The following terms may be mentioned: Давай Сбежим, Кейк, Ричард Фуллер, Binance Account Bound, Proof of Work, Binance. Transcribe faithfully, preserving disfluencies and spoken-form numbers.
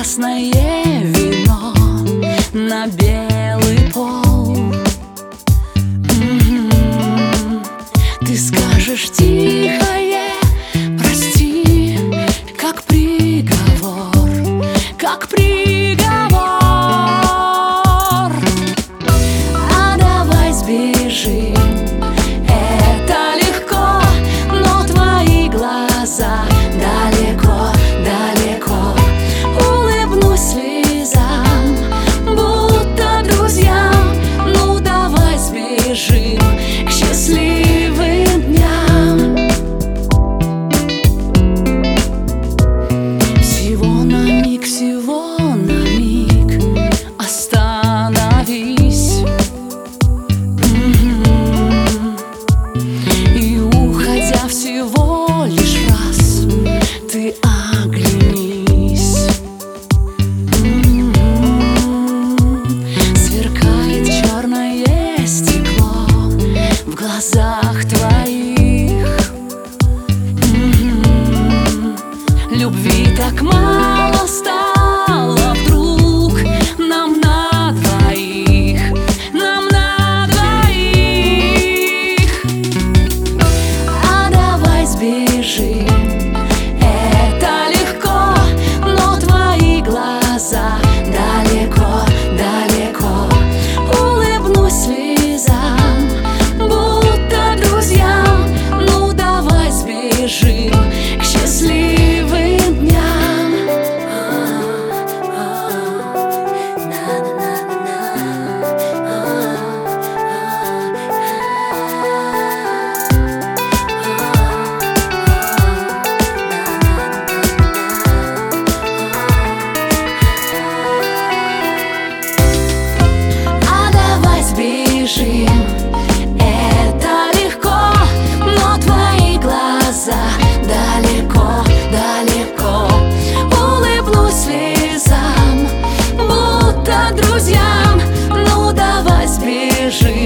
красное вино на белый пол. М-м-м. Ты скажешь тихое прости, как приговор, как приговор. А давай сбежим, это легко, но твои глаза далеко, далеко. Улыбнусь слезам, будто друзьям. Ну давай сбежим к счастливым дням. Всего на миг, всего на миг остановись, м-м-м. И уходя всего лишь раз, ты оглянись. М-м-м. Сверкает черное стекло в глазах твоих. М-м-м. Любви так мало стало вдруг нам на двоих, нам на двоих. А давай сбежим, это легко, но твои глаза далеко, далеко. Улыбнусь слезам, будто друзьям. Ну давай сбежим к счастливым дням. А давай сбежим, это легко, но твои глаза далеко, далеко. Улыбнусь слезам, будто друзьям. Ну давай сбежим.